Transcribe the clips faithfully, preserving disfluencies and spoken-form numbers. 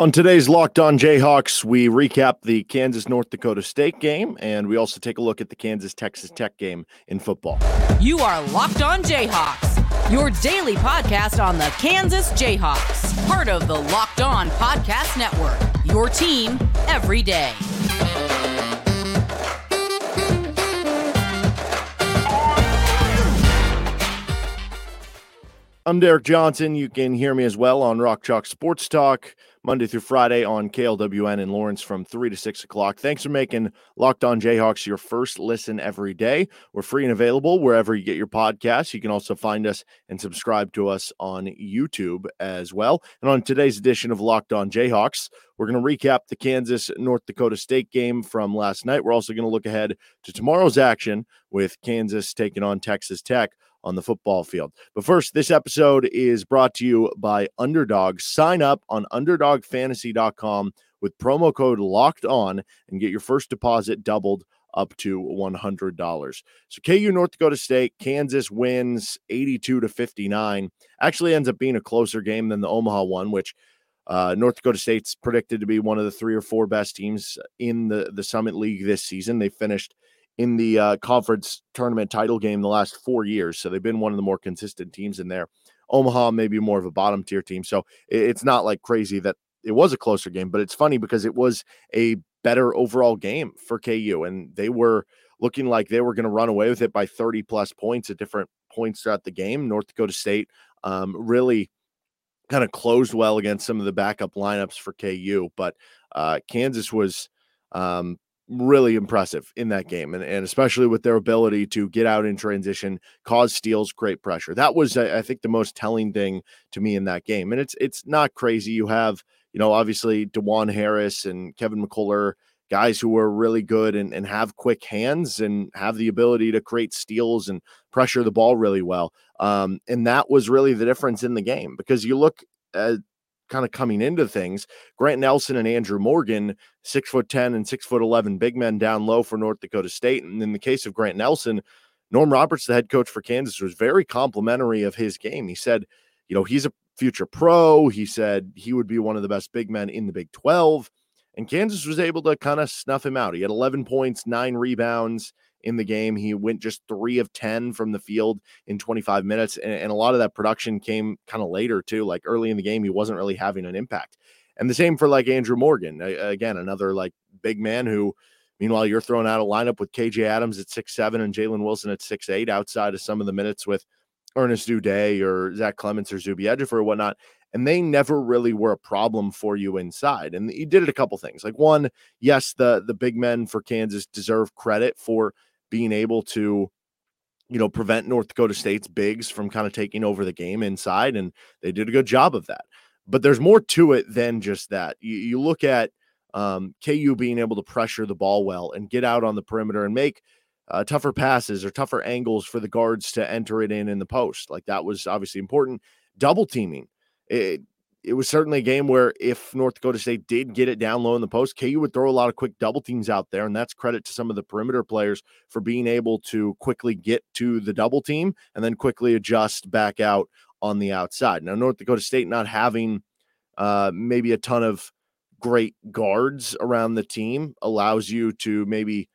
On today's Locked On Jayhawks, we recap the Kansas-North Dakota State game, and we also take a look at the Kansas-Texas Tech game in football. You are Locked On Jayhawks, your daily podcast on the Kansas Jayhawks, part of the Locked On Podcast Network, your team every day. I'm Derek Johnson. You can hear me as well on Rock Chalk Sports Talk, Monday through Friday on K L W N in Lawrence from three to six o'clock. Thanks for making Locked On Jayhawks your first listen every day. We're free and available wherever you get your podcasts. You can also find us and subscribe to us on YouTube as well. And on today's edition of Locked On Jayhawks, we're going to recap the Kansas-North Dakota State game from last night. We're also going to look ahead to tomorrow's action with Kansas taking on Texas Tech on the football field. But first, this episode is brought to you by Underdog. Sign up on Underdog Fantasy dot com with promo code Locked On and get your first deposit doubled up to one hundred dollars. So K U North Dakota State, Kansas wins eighty-two to fifty-nine. Actually ends up being a closer game than the Omaha one, which uh, North Dakota State's predicted to be one of the three or four best teams in the, the Summit League this season. They finished in the uh, conference tournament title game the last four years. So they've been one of the more consistent teams in there. Omaha may be more of a bottom tier team. So it's not like crazy that it was a closer game, but it's funny because it was a better overall game for K U. And they were looking like they were going to run away with it by thirty plus points at different points throughout the game. North Dakota State um, really kind of closed well against some of the backup lineups for K U, but uh, Kansas was um, really impressive in that game, and, and especially with their ability to get out in transition, cause steals, create pressure. That was, I think, the most telling thing to me in that game. And it's it's not crazy. You have, you know, obviously DaJuan Harris and Kevin McCullar, guys who are really good and, and have quick hands and have the ability to create steals and pressure the ball really well. Um, and that was really the difference in the game, because you look at kind of coming into things, Grant Nelson and Andrew Morgan, six foot ten and six foot eleven big men down low for North Dakota State. And in the case of Grant Nelson, Norm Roberts, the head coach for Kansas, was very complimentary of his game. He said, you know, he's a future pro. He said he would be one of the best big men in the Big twelve. And Kansas was able to kind of snuff him out. He had eleven points, nine rebounds in the game. He went just three of ten from the field in twenty-five minutes. And, and a lot of that production came kind of later too. Like early in the game, he wasn't really having an impact. And the same for like Andrew Morgan. I, again, another like big man who, meanwhile, you're throwing out a lineup with K J. Adams at six seven and Jaylen Wilson at six eight outside of some of the minutes with Ernest Udeh or Zach Clemence or Zuby Ejiofor or whatnot. And they never really were a problem for you inside. And he did it a couple things. Like one, yes, the, the big men for Kansas deserve credit for being able to, you know, prevent North Dakota State's bigs from kind of taking over the game inside. And they did a good job of that. But there's more to it than just that. You, you look at um, K U being able to pressure the ball well and get out on the perimeter and make uh, tougher passes or tougher angles for the guards to enter it in in the post. Like that was obviously important. Double teaming. It, it was certainly a game where if North Dakota State did get it down low in the post, K U would throw a lot of quick double teams out there. And that's credit to some of the perimeter players for being able to quickly get to the double team and then quickly adjust back out on the outside. Now, North Dakota State not having uh, maybe a ton of great guards around the team allows you to maybe,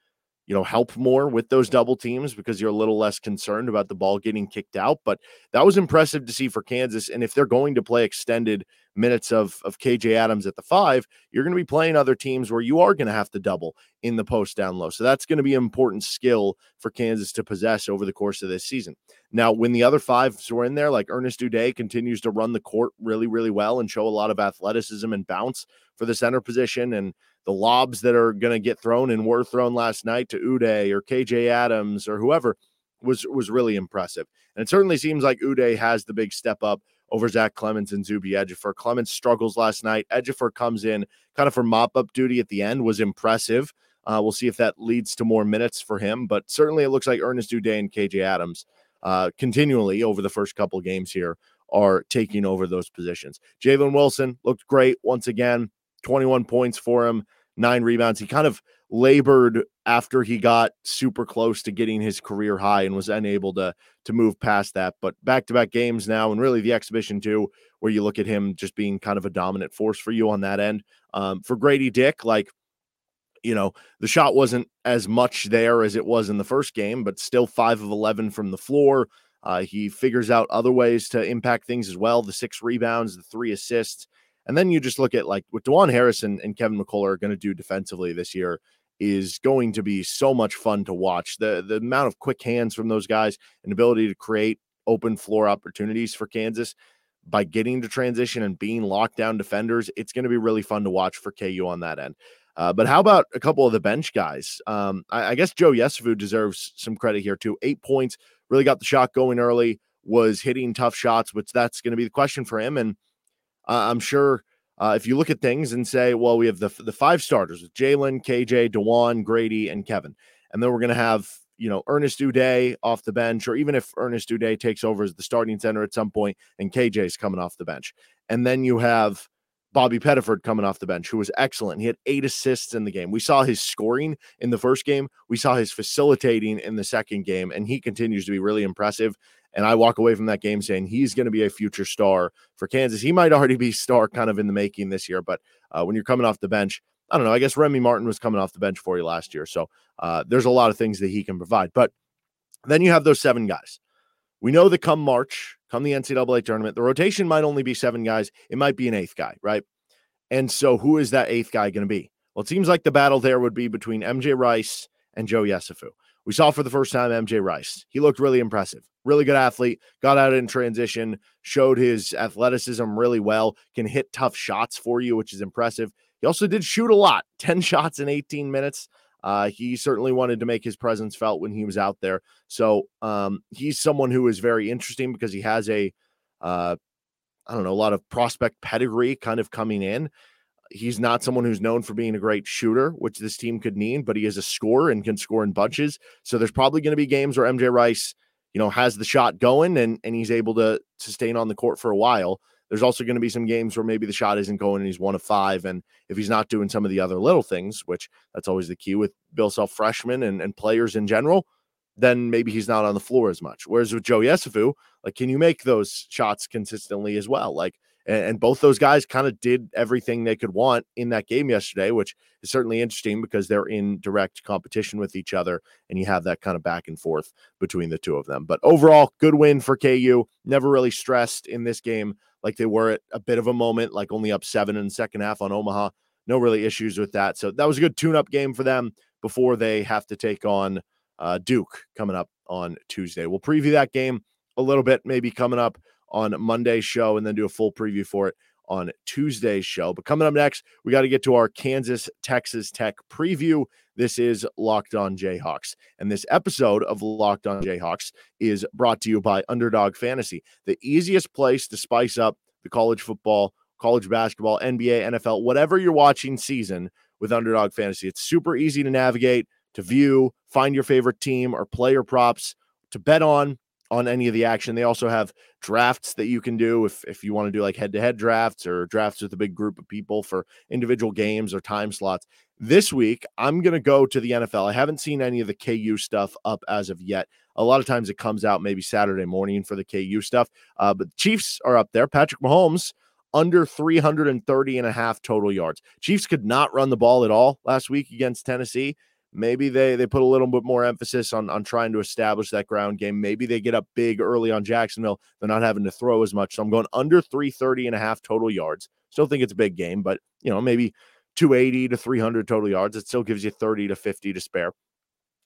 you know, help more with those double teams because you're a little less concerned about the ball getting kicked out. But that was impressive to see for Kansas. And if they're going to play extended minutes of, of K J Adams at the five, you're going to be playing other teams where you are going to have to double in the post down low. So that's going to be an important skill for Kansas to possess over the course of this season. Now, when the other fives were in there, like Ernest Udeh continues to run the court really, really well and show a lot of athleticism and bounce for the center position. And the lobs that are going to get thrown and were thrown last night to Udeh or K J Adams or whoever was, was really impressive. And it certainly seems like Udeh has the big step up over Zach Clemence and Zuby Ejiofor. Clemence struggles last night. Ejiofor comes in kind of for mop-up duty at the end, was impressive. Uh, we'll see if that leads to more minutes for him. But certainly it looks like Ernest Udeh and K J Adams uh, continually over the first couple of games here are taking over those positions. Jaylen Wilson looked great once again. twenty-one points for him, nine rebounds. He kind of labored after he got super close to getting his career high and was unable to to move past that. But back-to-back games now, and really the exhibition too, where you look at him just being kind of a dominant force for you on that end. Um, for Grady Dick, like, you know, the shot wasn't as much there as it was in the first game, but still five of eleven from the floor. Uh, he figures out other ways to impact things as well. The six rebounds, the three assists. And then you just look at like what DaJuan Harris and, and Kevin McCullar are going to do defensively this year is going to be so much fun to watch. The, the amount of quick hands from those guys and ability to create open floor opportunities for Kansas by getting to transition and being lockdown defenders, it's going to be really fun to watch for K U on that end. Uh, but how about a couple of the bench guys? Um, I, I guess Joe Yesufu deserves some credit here too. Eight points, really got the shot going early, was hitting tough shots, which that's going to be the question for him. And uh, I'm sure uh, if you look at things and say, well, we have the the five starters with Jaylen, K J, DaJuan, Grady, and Kevin. And then we're going to have, you know, Ernest Udeh off the bench, or even if Ernest Udeh takes over as the starting center at some point and K J's coming off the bench. And then you have Bobby Pettiford coming off the bench, who was excellent. He had eight assists in the game. We saw his scoring in the first game. We saw his facilitating in the second game, and he continues to be really impressive. And I walk away from that game saying he's going to be a future star for Kansas. He might already be star kind of in the making this year, but uh, when you're coming off the bench, I don't know, I guess Remy Martin was coming off the bench for you last year. So uh, there's a lot of things that he can provide. But then you have those seven guys. We know that come March, come the N C double A tournament, the rotation might only be seven guys. It might be an eighth guy, right? And so who is that eighth guy going to be? Well, it seems like the battle there would be between M J Rice and Joe Yesufu. We saw for the first time M J Rice. He looked really impressive. Really good athlete. Got out in transition. Showed his athleticism really well. Can hit tough shots for you, which is impressive. He also did shoot a lot. ten shots in eighteen minutes. Uh, he certainly wanted to make his presence felt when he was out there. So um, he's someone who is very interesting because he has a, uh, I don't know, a lot of prospect pedigree kind of coming in. He's not someone who's known for being a great shooter, which this team could need, but he is a scorer and can score in bunches. So there's probably going to be games where M J Rice, you know, has the shot going and, and he's able to sustain on the court for a while. There's also going to be some games where maybe the shot isn't going and he's one of five. And if he's not doing some of the other little things, which that's always the key with Bill Self freshmen and, and players in general, then maybe he's not on the floor as much. Whereas with Joe Yesufu, like, can you make those shots consistently as well? Like, and, and both those guys kind of did everything they could want in that game yesterday, which is certainly interesting because they're in direct competition with each other. And you have that kind of back and forth between the two of them. But overall, good win for K U. Never really stressed in this game. Like they were at a bit of a moment, like only up seven in the second half on Omaha. No really issues with that. So that was a good tune-up game for them before they have to take on uh, Duke coming up on Tuesday. We'll preview that game a little bit, maybe coming up on Monday's show, and then do a full preview for it on Tuesday's show. But coming up next, we got to get to our Kansas, Texas Tech preview. This is Locked On Jayhawks, and this episode of Locked On Jayhawks is brought to you by Underdog Fantasy, the easiest place to spice up the college football, college basketball, N B A, N F L, whatever you're watching season with Underdog Fantasy. It's super easy to navigate, to view, find your favorite team or player props to bet on. On any of the action, they also have drafts that you can do if if you want to do like head-to-head drafts or drafts with a big group of people for individual games or time slots. This week, I'm going to go to the N F L. I haven't seen any of the K U stuff up as of yet. A lot of times it comes out maybe Saturday morning for the K U stuff, uh, but Chiefs are up there. Patrick Mahomes, under three hundred thirty and a half total yards. Chiefs could not run the ball at all last week against Tennessee. Maybe they they put a little bit more emphasis on, on trying to establish that ground game. Maybe they get up big early on Jacksonville. They're not having to throw as much. So I'm going under three hundred thirty and a half total yards. Still think it's a big game, but, you know, maybe two hundred eighty to three hundred total yards. It still gives you thirty to fifty to spare.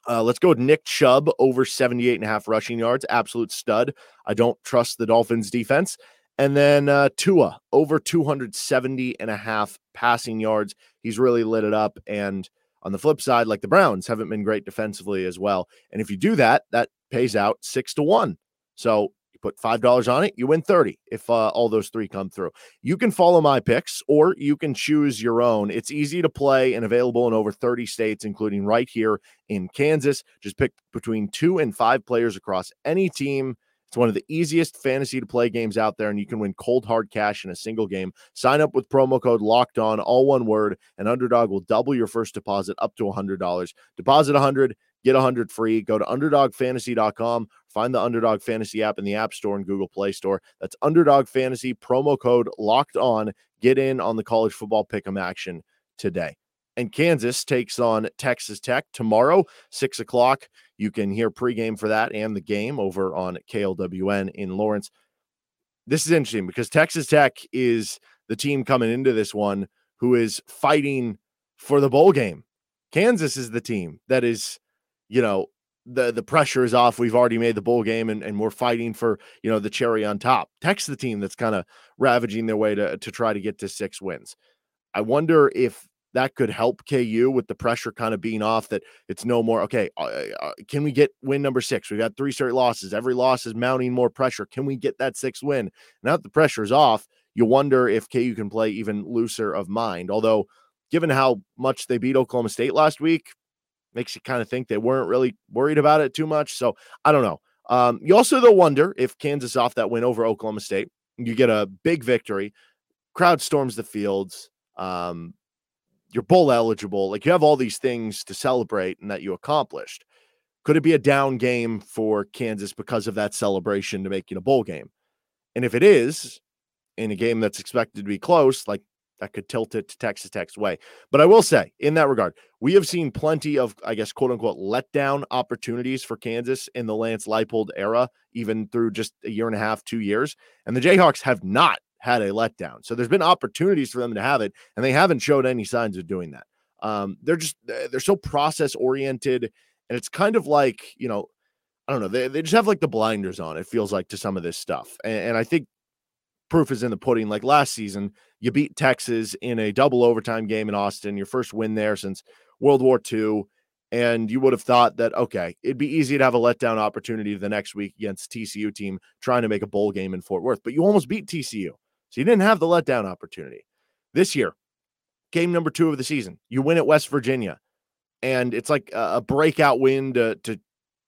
Uh, let's go with Nick Chubb, over seventy-eight and a half rushing yards. Absolute stud. I don't trust the Dolphins defense. And then uh, Tua, over two hundred seventy and a half passing yards. He's really lit it up. And on the flip side, like the Browns haven't been great defensively as well. And if you do that, that pays out six to one. So you put five dollars on it, you win thirty if uh, all those three come through. You can follow my picks or you can choose your own. It's easy to play and available in over thirty states, including right here in Kansas. Just pick between two and five players across any team It's one of the easiest fantasy to play games out there, and you can win cold hard cash in a single game. Sign up with promo code Locked On, all one word, and Underdog will double your first deposit up to one hundred dollars. Deposit one hundred dollars, get one hundred dollars free. Go to Underdog Fantasy dot com, find the Underdog Fantasy app in the App Store and Google Play Store. That's Underdog Fantasy, promo code Locked On. Get in on the college football pick'em action today. And Kansas takes on Texas Tech tomorrow, six o'clock. You can hear pregame for that and the game over on K L W N in Lawrence. This is interesting because Texas Tech is the team coming into this one who is fighting for the bowl game. Kansas is the team that is, you know, the, the pressure is off. We've already made the bowl game and, and we're fighting for, you know, the cherry on top. Tech's the team that's kind of ravaging their way to, to try to get to six wins. I wonder if that could help K U with the pressure kind of being off, that it's no more, okay, uh, uh, can we get win number six? We've had three straight losses. Every loss is mounting more pressure. Can we get that sixth win? Now that the pressure is off, you wonder if K U can play even looser of mind. Although, given how much they beat Oklahoma State last week, makes you kind of think they weren't really worried about it too much. So I don't know. Um, you also, though, wonder if Kansas off that win over Oklahoma State, you get a big victory, crowd storms the fields, um, you're bowl eligible. Like, you have all these things to celebrate and that you accomplished. Could it be a down game for Kansas because of that celebration to make it a bowl game? And if it is, in a game that's expected to be close, like, that could tilt it to Texas Tech's way. But I will say, in that regard, we have seen plenty of, I guess, quote unquote, letdown opportunities for Kansas in the Lance Leipold era, even through just a year and a half, two years. And the Jayhawks have not had a letdown. So there's been opportunities for them to have it, and they haven't showed any signs of doing that. Um, they're just, they're so process oriented, and it's kind of like, you know, I don't know. They, they just have like the blinders on, it feels like, to some of this stuff. And, and I think proof is in the pudding. Like last season, you beat Texas in a double overtime game in Austin, your first win there since World War Two. And you would have thought that, okay, it'd be easy to have a letdown opportunity the next week against T C U team trying to make a bowl game in Fort Worth, but you almost beat T C U. So you didn't have the letdown opportunity. This year, game number two of the season, you win at West Virginia, and it's like a breakout win to, to,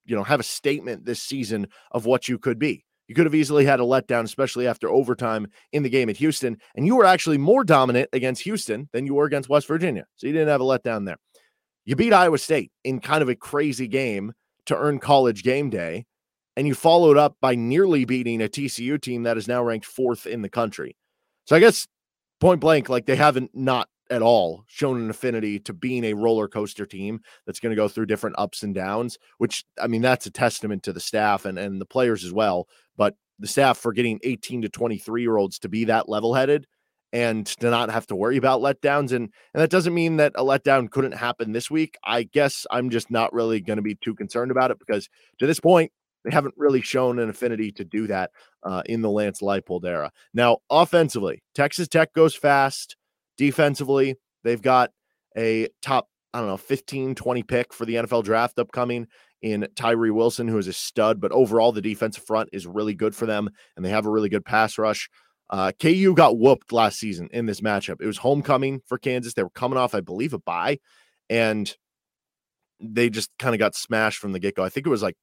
you know, have a statement this season of what you could be. You could have easily had a letdown, especially after overtime in the game at Houston, and you were actually more dominant against Houston than you were against West Virginia. So you didn't have a letdown there. You beat Iowa State in kind of a crazy game to earn College Game Day, and you followed up by nearly beating a T C U team that is now ranked fourth in the country. So I guess point blank, like, they haven't not at all shown an affinity to being a roller coaster team that's going to go through different ups and downs, which, I mean, that's a testament to the staff and, and the players as well. But the staff for getting eighteen to twenty-three year olds to be that level headed and to not have to worry about letdowns. And, and that doesn't mean that a letdown couldn't happen this week. I guess I'm just not really going to be too concerned about it, because to this point, they haven't really shown an affinity to do that uh, in the Lance Leipold era. Now, offensively, Texas Tech goes fast. Defensively, they've got a top, I don't know, fifteen, twenty pick for the N F L draft upcoming in Tyree Wilson, who is a stud. But overall, the defensive front is really good for them, and they have a really good pass rush. Uh, K U got whooped last season in this matchup. It was homecoming for Kansas. They were coming off, I believe, a bye, and they just kind of got smashed from the get-go. I think it was like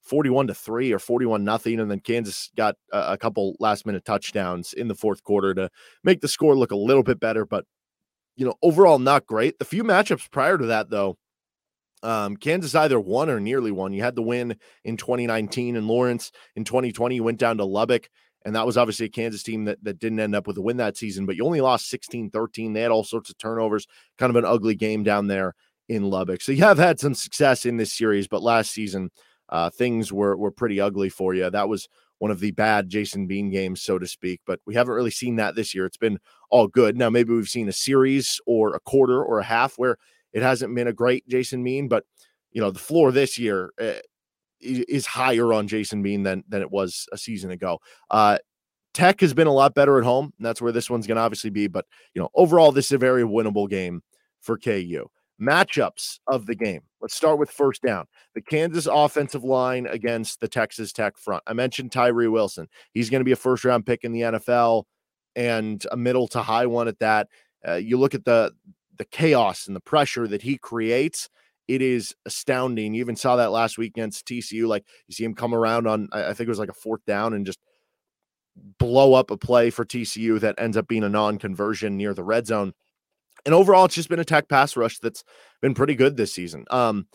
forty-one to three or forty-one nothing. And then Kansas got a, a couple last minute touchdowns in the fourth quarter to make the score look a little bit better, but, you know, overall not great. The few matchups prior to that, though, um, Kansas either won or nearly won. You had the win in twenty nineteen in Lawrence. In twenty twenty, you went down to Lubbock, and that was obviously a Kansas team that, that didn't end up with a win that season, but you only lost sixteen thirteen. They had all sorts of turnovers, kind of an ugly game down there in Lubbock. So you have had some success in this series, but last season, Uh, things were were pretty ugly for you. That was one of the bad Jason Bean games, so to speak, but we haven't really seen that this year. It's been all good. Now, maybe we've seen a series or a quarter or a half where it hasn't been a great Jason Bean, but, you know, the floor this year uh, is higher on Jason Bean than, than it was a season ago. Uh, Tech has been a lot better at home, and that's where this one's going to obviously be, but, you know, overall, this is a very winnable game for K U. Matchups of the game. Let's start with first down. The Kansas offensive line against the Texas Tech front. I mentioned Tyree Wilson. He's going to be a first-round pick in the N F L and a middle to high one at that. Uh, you look at the the chaos and the pressure that he creates, It is astounding. You even saw that last week against T C U. Like, you see him come around on, I think it was like a fourth down, and just blow up a play for T C U that ends up being a non-conversion near the red zone. And overall, it's just been a tech pass rush that's been pretty good this season. Um,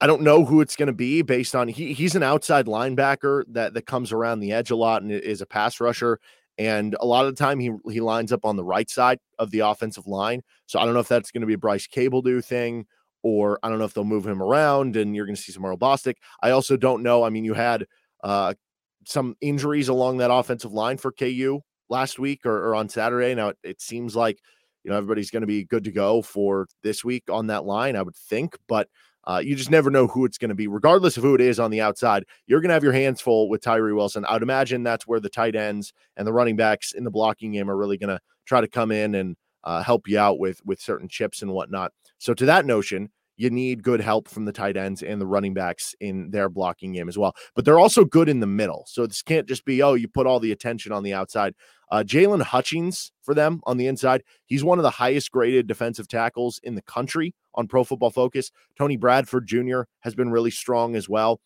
I don't know who it's going to be based on. He, he's an outside linebacker that, that comes around the edge a lot and is a pass rusher. And a lot of the time he, he lines up on the right side of the offensive line. So I don't know if that's going to be a Bryce Cabledew thing, or I don't know if they'll move him around and you're going to see some Earl Bostic. I also don't know. I mean, you had uh, some injuries along that offensive line for K U last week or, or on Saturday. Now it, it seems like, you know, everybody's going to be good to go for this week on that line, I would think, but uh, you just never know who it's going to be. Regardless of who it is on the outside, you're going to have your hands full with Tyree Wilson. I would imagine that's where the tight ends and the running backs in the blocking game are really going to try to come in and uh, help you out with, with certain chips and whatnot. So to that notion, you need good help from the tight ends and the running backs in their blocking game as well. But they're also good in the middle. So this can't just be, oh, you put all the attention on the outside. Uh, Jalen Hutchings for them on the inside. He's one of the highest graded defensive tackles in the country on Pro Football Focus. Tony Bradford Junior has been really strong as well.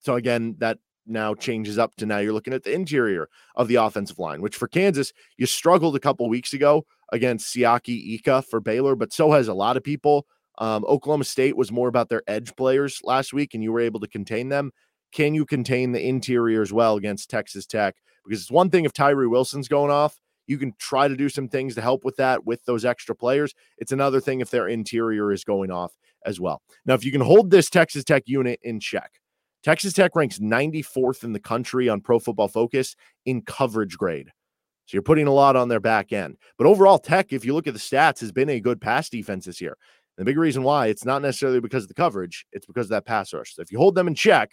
So again, that now changes up to now you're looking at the interior of the offensive line, which for Kansas, you struggled a couple weeks ago against Siaki Ika for Baylor, but so has a lot of people. Um, Oklahoma State was more about their edge players last week, and you were able to contain them. Can you contain the interior as well against Texas Tech? Because it's one thing if Tyree Wilson's going off, you can try to do some things to help with that with those extra players. It's another thing if their interior is going off as well. Now, if you can hold this Texas Tech unit in check, Texas Tech ranks ninety-fourth in the country on Pro Football Focus in coverage grade. So you're putting a lot on their back end. But overall, Tech, if you look at the stats, has been a good pass defense this year. The big reason why, it's not necessarily because of the coverage, it's because of that pass rush. So if you hold them in check,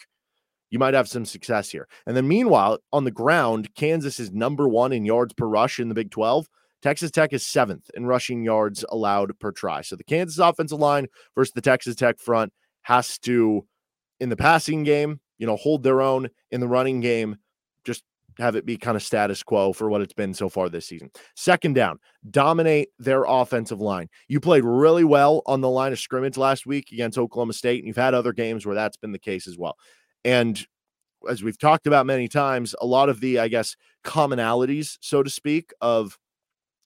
you might have some success here. And then meanwhile, on the ground, Kansas is number one in yards per rush in the Big twelve. Texas Tech is seventh in rushing yards allowed per try. So the Kansas offensive line versus the Texas Tech front has to, in the passing game, you know, hold their own. In the running game, just have it be kind of status quo for what it's been so far this season. Second down, dominate their offensive line. You played really well on the line of scrimmage last week against Oklahoma State, and you've had other games where that's been the case as well. And as we've talked about many times, a lot of the, I guess, commonalities, so to speak, of,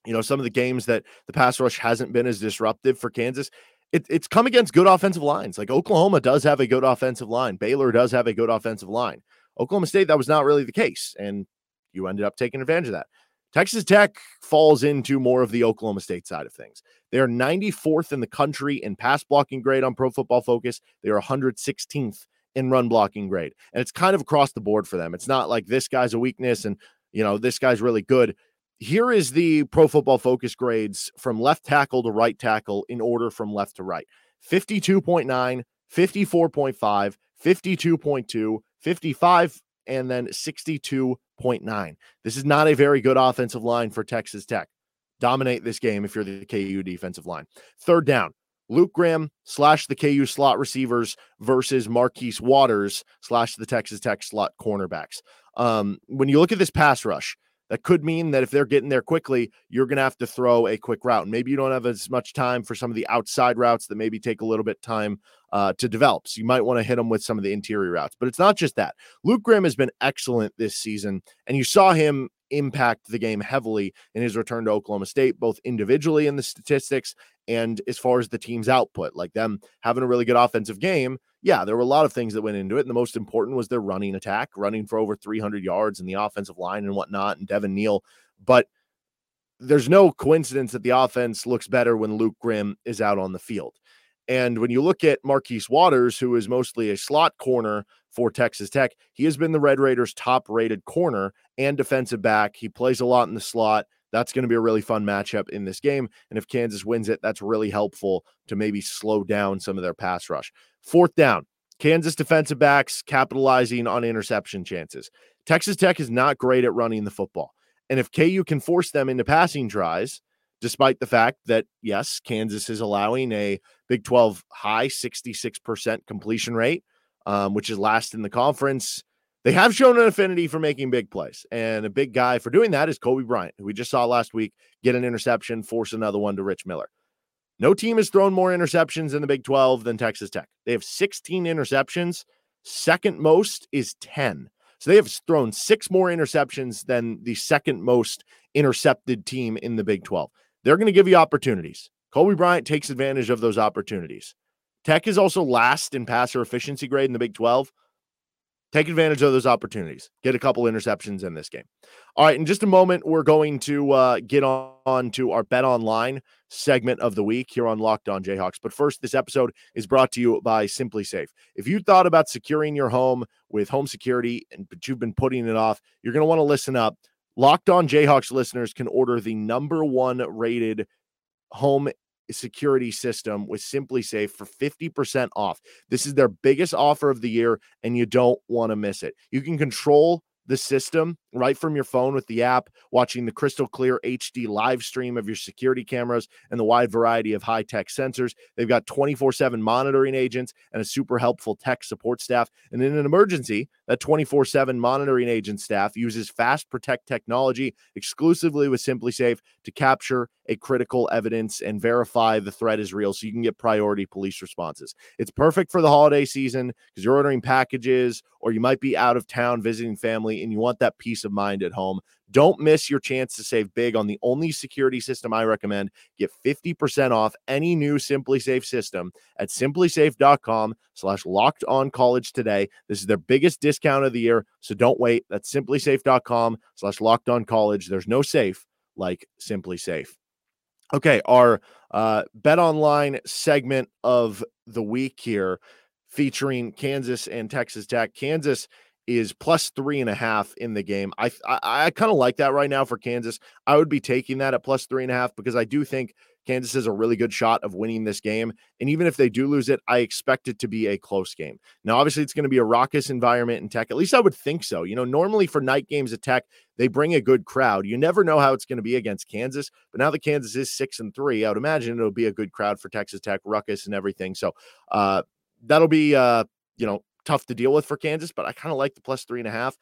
you know, some of the games that the pass rush hasn't been as disruptive for Kansas, It, it's come against good offensive lines. Like Oklahoma does have a good offensive line. Baylor does have a good offensive line. Oklahoma State, that was not really the case, and you ended up taking advantage of that. Texas Tech falls into more of the Oklahoma State side of things. They are ninety-fourth in the country in pass blocking grade on Pro Football Focus. They are one hundred sixteenth in run blocking grade, and it's kind of across the board for them. It's not like this guy's a weakness and, you know, this guy's really good. Here is the Pro Football Focus grades from left tackle to right tackle in order from left to right. fifty-two point nine, fifty-four point five, fifty-two point two, fifty-five, and then sixty-two point nine. This is not a very good offensive line for Texas Tech. Dominate this game if you're the K U defensive line. Third down, Luke Graham slash the K U slot receivers versus Marquise Waters slash the Texas Tech slot cornerbacks. Um, when you look at this pass rush, that could mean that if they're getting there quickly, you're going to have to throw a quick route. Maybe you don't have as much time for some of the outside routes that maybe take a little bit of time uh, to develop. So you might want to hit them with some of the interior routes. But it's not just that. Luke Graham has been excellent this season, and you saw him impact the game heavily in his return to Oklahoma State, both individually in the statistics and as far as the team's output, like them having a really good offensive game. Yeah, there were a lot of things that went into it, and the most important was their running attack, running for over three hundred yards and the offensive line and whatnot, and Devin Neal. But there's no coincidence that the offense looks better when Luke Graham is out on the field. And when you look at Marquise Waters, who is mostly a slot corner for Texas Tech, he has been the Red Raiders' top-rated corner and defensive back. He plays a lot in the slot. That's going to be a really fun matchup in this game. And if Kansas wins it, that's really helpful to maybe slow down some of their pass rush. Fourth down, Kansas defensive backs capitalizing on interception chances. Texas Tech is not great at running the football. And if K U can force them into passing tries, despite the fact that, yes, Kansas is allowing a Big twelve high sixty-six percent completion rate, um, which is last in the conference, they have shown an affinity for making big plays, and a big guy for doing that is Kobe Bryant, who we just saw last week get an interception, force another one to Rich Miller. No team has thrown more interceptions in the Big twelve than Texas Tech. They have sixteen interceptions. Second most is ten. So they have thrown six more interceptions than the second most intercepted team in the Big twelve. They're going to give you opportunities. Kobe Bryant takes advantage of those opportunities. Tech is also last in passer efficiency grade in the Big twelve. Take advantage of those opportunities. Get a couple interceptions in this game. All right, in just a moment, we're going to uh, get on, on to our Bet Online segment of the week here on Locked On Jayhawks. But first, this episode is brought to you by SimpliSafe. If you thought about securing your home with home security, and but you've been putting it off, you're going to want to listen up. Locked On Jayhawks listeners can order the number one rated home security system with SimpliSafe for fifty percent off. This is their biggest offer of the year, and you don't want to miss it. You can control the system right from your phone with the app, watching the crystal clear H D live stream of your security cameras and the wide variety of high-tech sensors. They've got twenty-four seven monitoring agents and a super helpful tech support staff. And in an emergency, that twenty-four seven monitoring agent staff uses Fast Protect technology exclusively with SimpliSafe to capture a critical evidence and verify the threat is real, so you can get priority police responses. It's perfect for the holiday season because you're ordering packages or you might be out of town visiting family and you want that peace of mind at home. Don't miss your chance to save big on the only security system I recommend. Get fifty percent off any new SimpliSafe system at SimpliSafe.com slash locked on college today. This is their biggest discount of the year, so don't wait. That's SimpliSafe.com slash locked on college. There's no safe like SimpliSafe. Okay, our uh, Bet Online segment of the week here featuring Kansas and Texas Tech. Kansas is plus three and a half in the game. I I, I kind of like that right now for Kansas. I would be taking that at plus three and a half because I do think Kansas has a really good shot of winning this game. And even if they do lose it, I expect it to be a close game. Now, obviously, it's going to be a raucous environment in Tech. At least I would think so. You know, normally for night games at Tech, they bring a good crowd. You never know how it's going to be against Kansas. But now that Kansas is six and three, I would imagine it'll be a good crowd for Texas Tech, ruckus and everything. So uh, that'll be, uh, you know, tough to deal with for Kansas, but I kind of like the plus three and a half.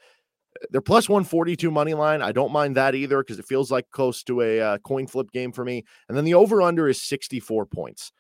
They're plus one forty-two money line. I don't mind that either because it feels like close to a uh, coin flip game for me. And then the over-under is sixty-four points.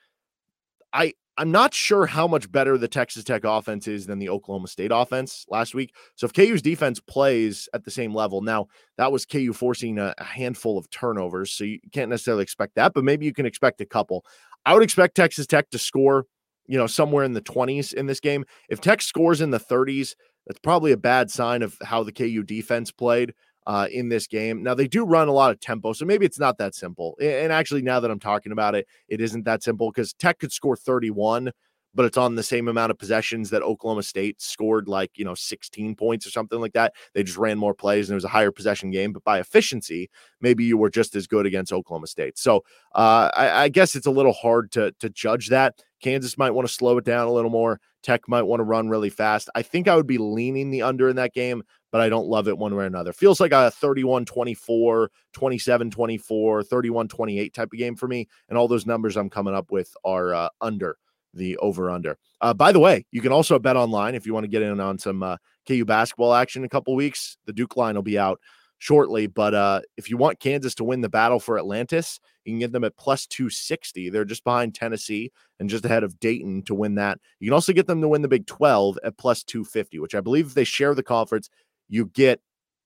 I, I'm not sure how much better the Texas Tech offense is than the Oklahoma State offense last week. So if K U's defense plays at the same level, now that was K U forcing a, a handful of turnovers, so you can't necessarily expect that, but maybe you can expect a couple. I would expect Texas Tech to score, you know, somewhere in the twenties in this game. If Tech scores in the thirties, that's probably a bad sign of how the K U defense played uh, in this game. Now, they do run a lot of tempo, so maybe it's not that simple. And actually, now that I'm talking about it, it isn't that simple because Tech could score thirty-one, but it's on the same amount of possessions that Oklahoma State scored, like, you know, sixteen points or something like that. They just ran more plays, and it was a higher possession game. But by efficiency, maybe you were just as good against Oklahoma State. So uh, I, I guess it's a little hard to, to judge that. Kansas might want to slow it down a little more. Tech might want to run really fast. I think I would be leaning the under in that game, but I don't love it one way or another. Feels like a thirty-one twenty-four, twenty-seven twenty-four, thirty-one twenty-eight type of game for me. And all those numbers I'm coming up with are uh, under the over-under. Uh, by the way, you can also bet online if you want to get in on some uh, K U basketball action in a couple weeks. The Duke line will be out shortly, but uh, if you want Kansas to win the battle for Atlantis, you can get them at plus two sixty. They're just behind Tennessee and just ahead of Dayton to win that. You can also get them to win the Big twelve at plus two fifty, which I believe if they share the conference, you get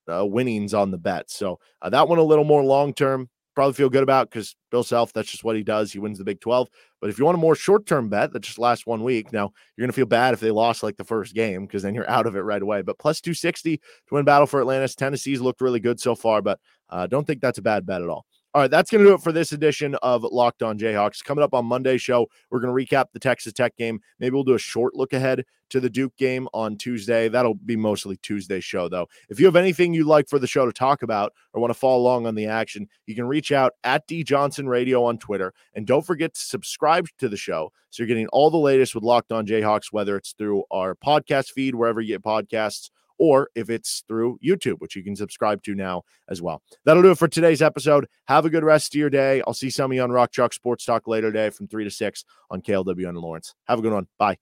uh, winnings on the bet. So uh, that one a little more long-term. Probably feel good about because Bill Self, that's just what he does. He wins the Big twelve. But if you want a more short-term bet that just lasts one week, now you're going to feel bad if they lost like the first game because then you're out of it right away. But plus two sixty to win battle for Atlantis. Tennessee's looked really good so far, but uh, don't think that's a bad bet at all. All right, that's going to do it for this edition of Locked On Jayhawks. Coming up on Monday's show, we're going to recap the Texas Tech game. Maybe we'll do a short look ahead to the Duke game on Tuesday. That'll be mostly Tuesday's show, though. If you have anything you'd like for the show to talk about or want to follow along on the action, you can reach out at D Johnson Radio on Twitter. And don't forget to subscribe to the show so you're getting all the latest with Locked On Jayhawks, whether it's through our podcast feed, wherever you get podcasts, or if it's through YouTube, which you can subscribe to now as well. That'll do it for today's episode. Have a good rest of your day. I'll see some of you on Rock Chalk Sports Talk later today from three to six on K L W N in Lawrence. Have a good one. Bye.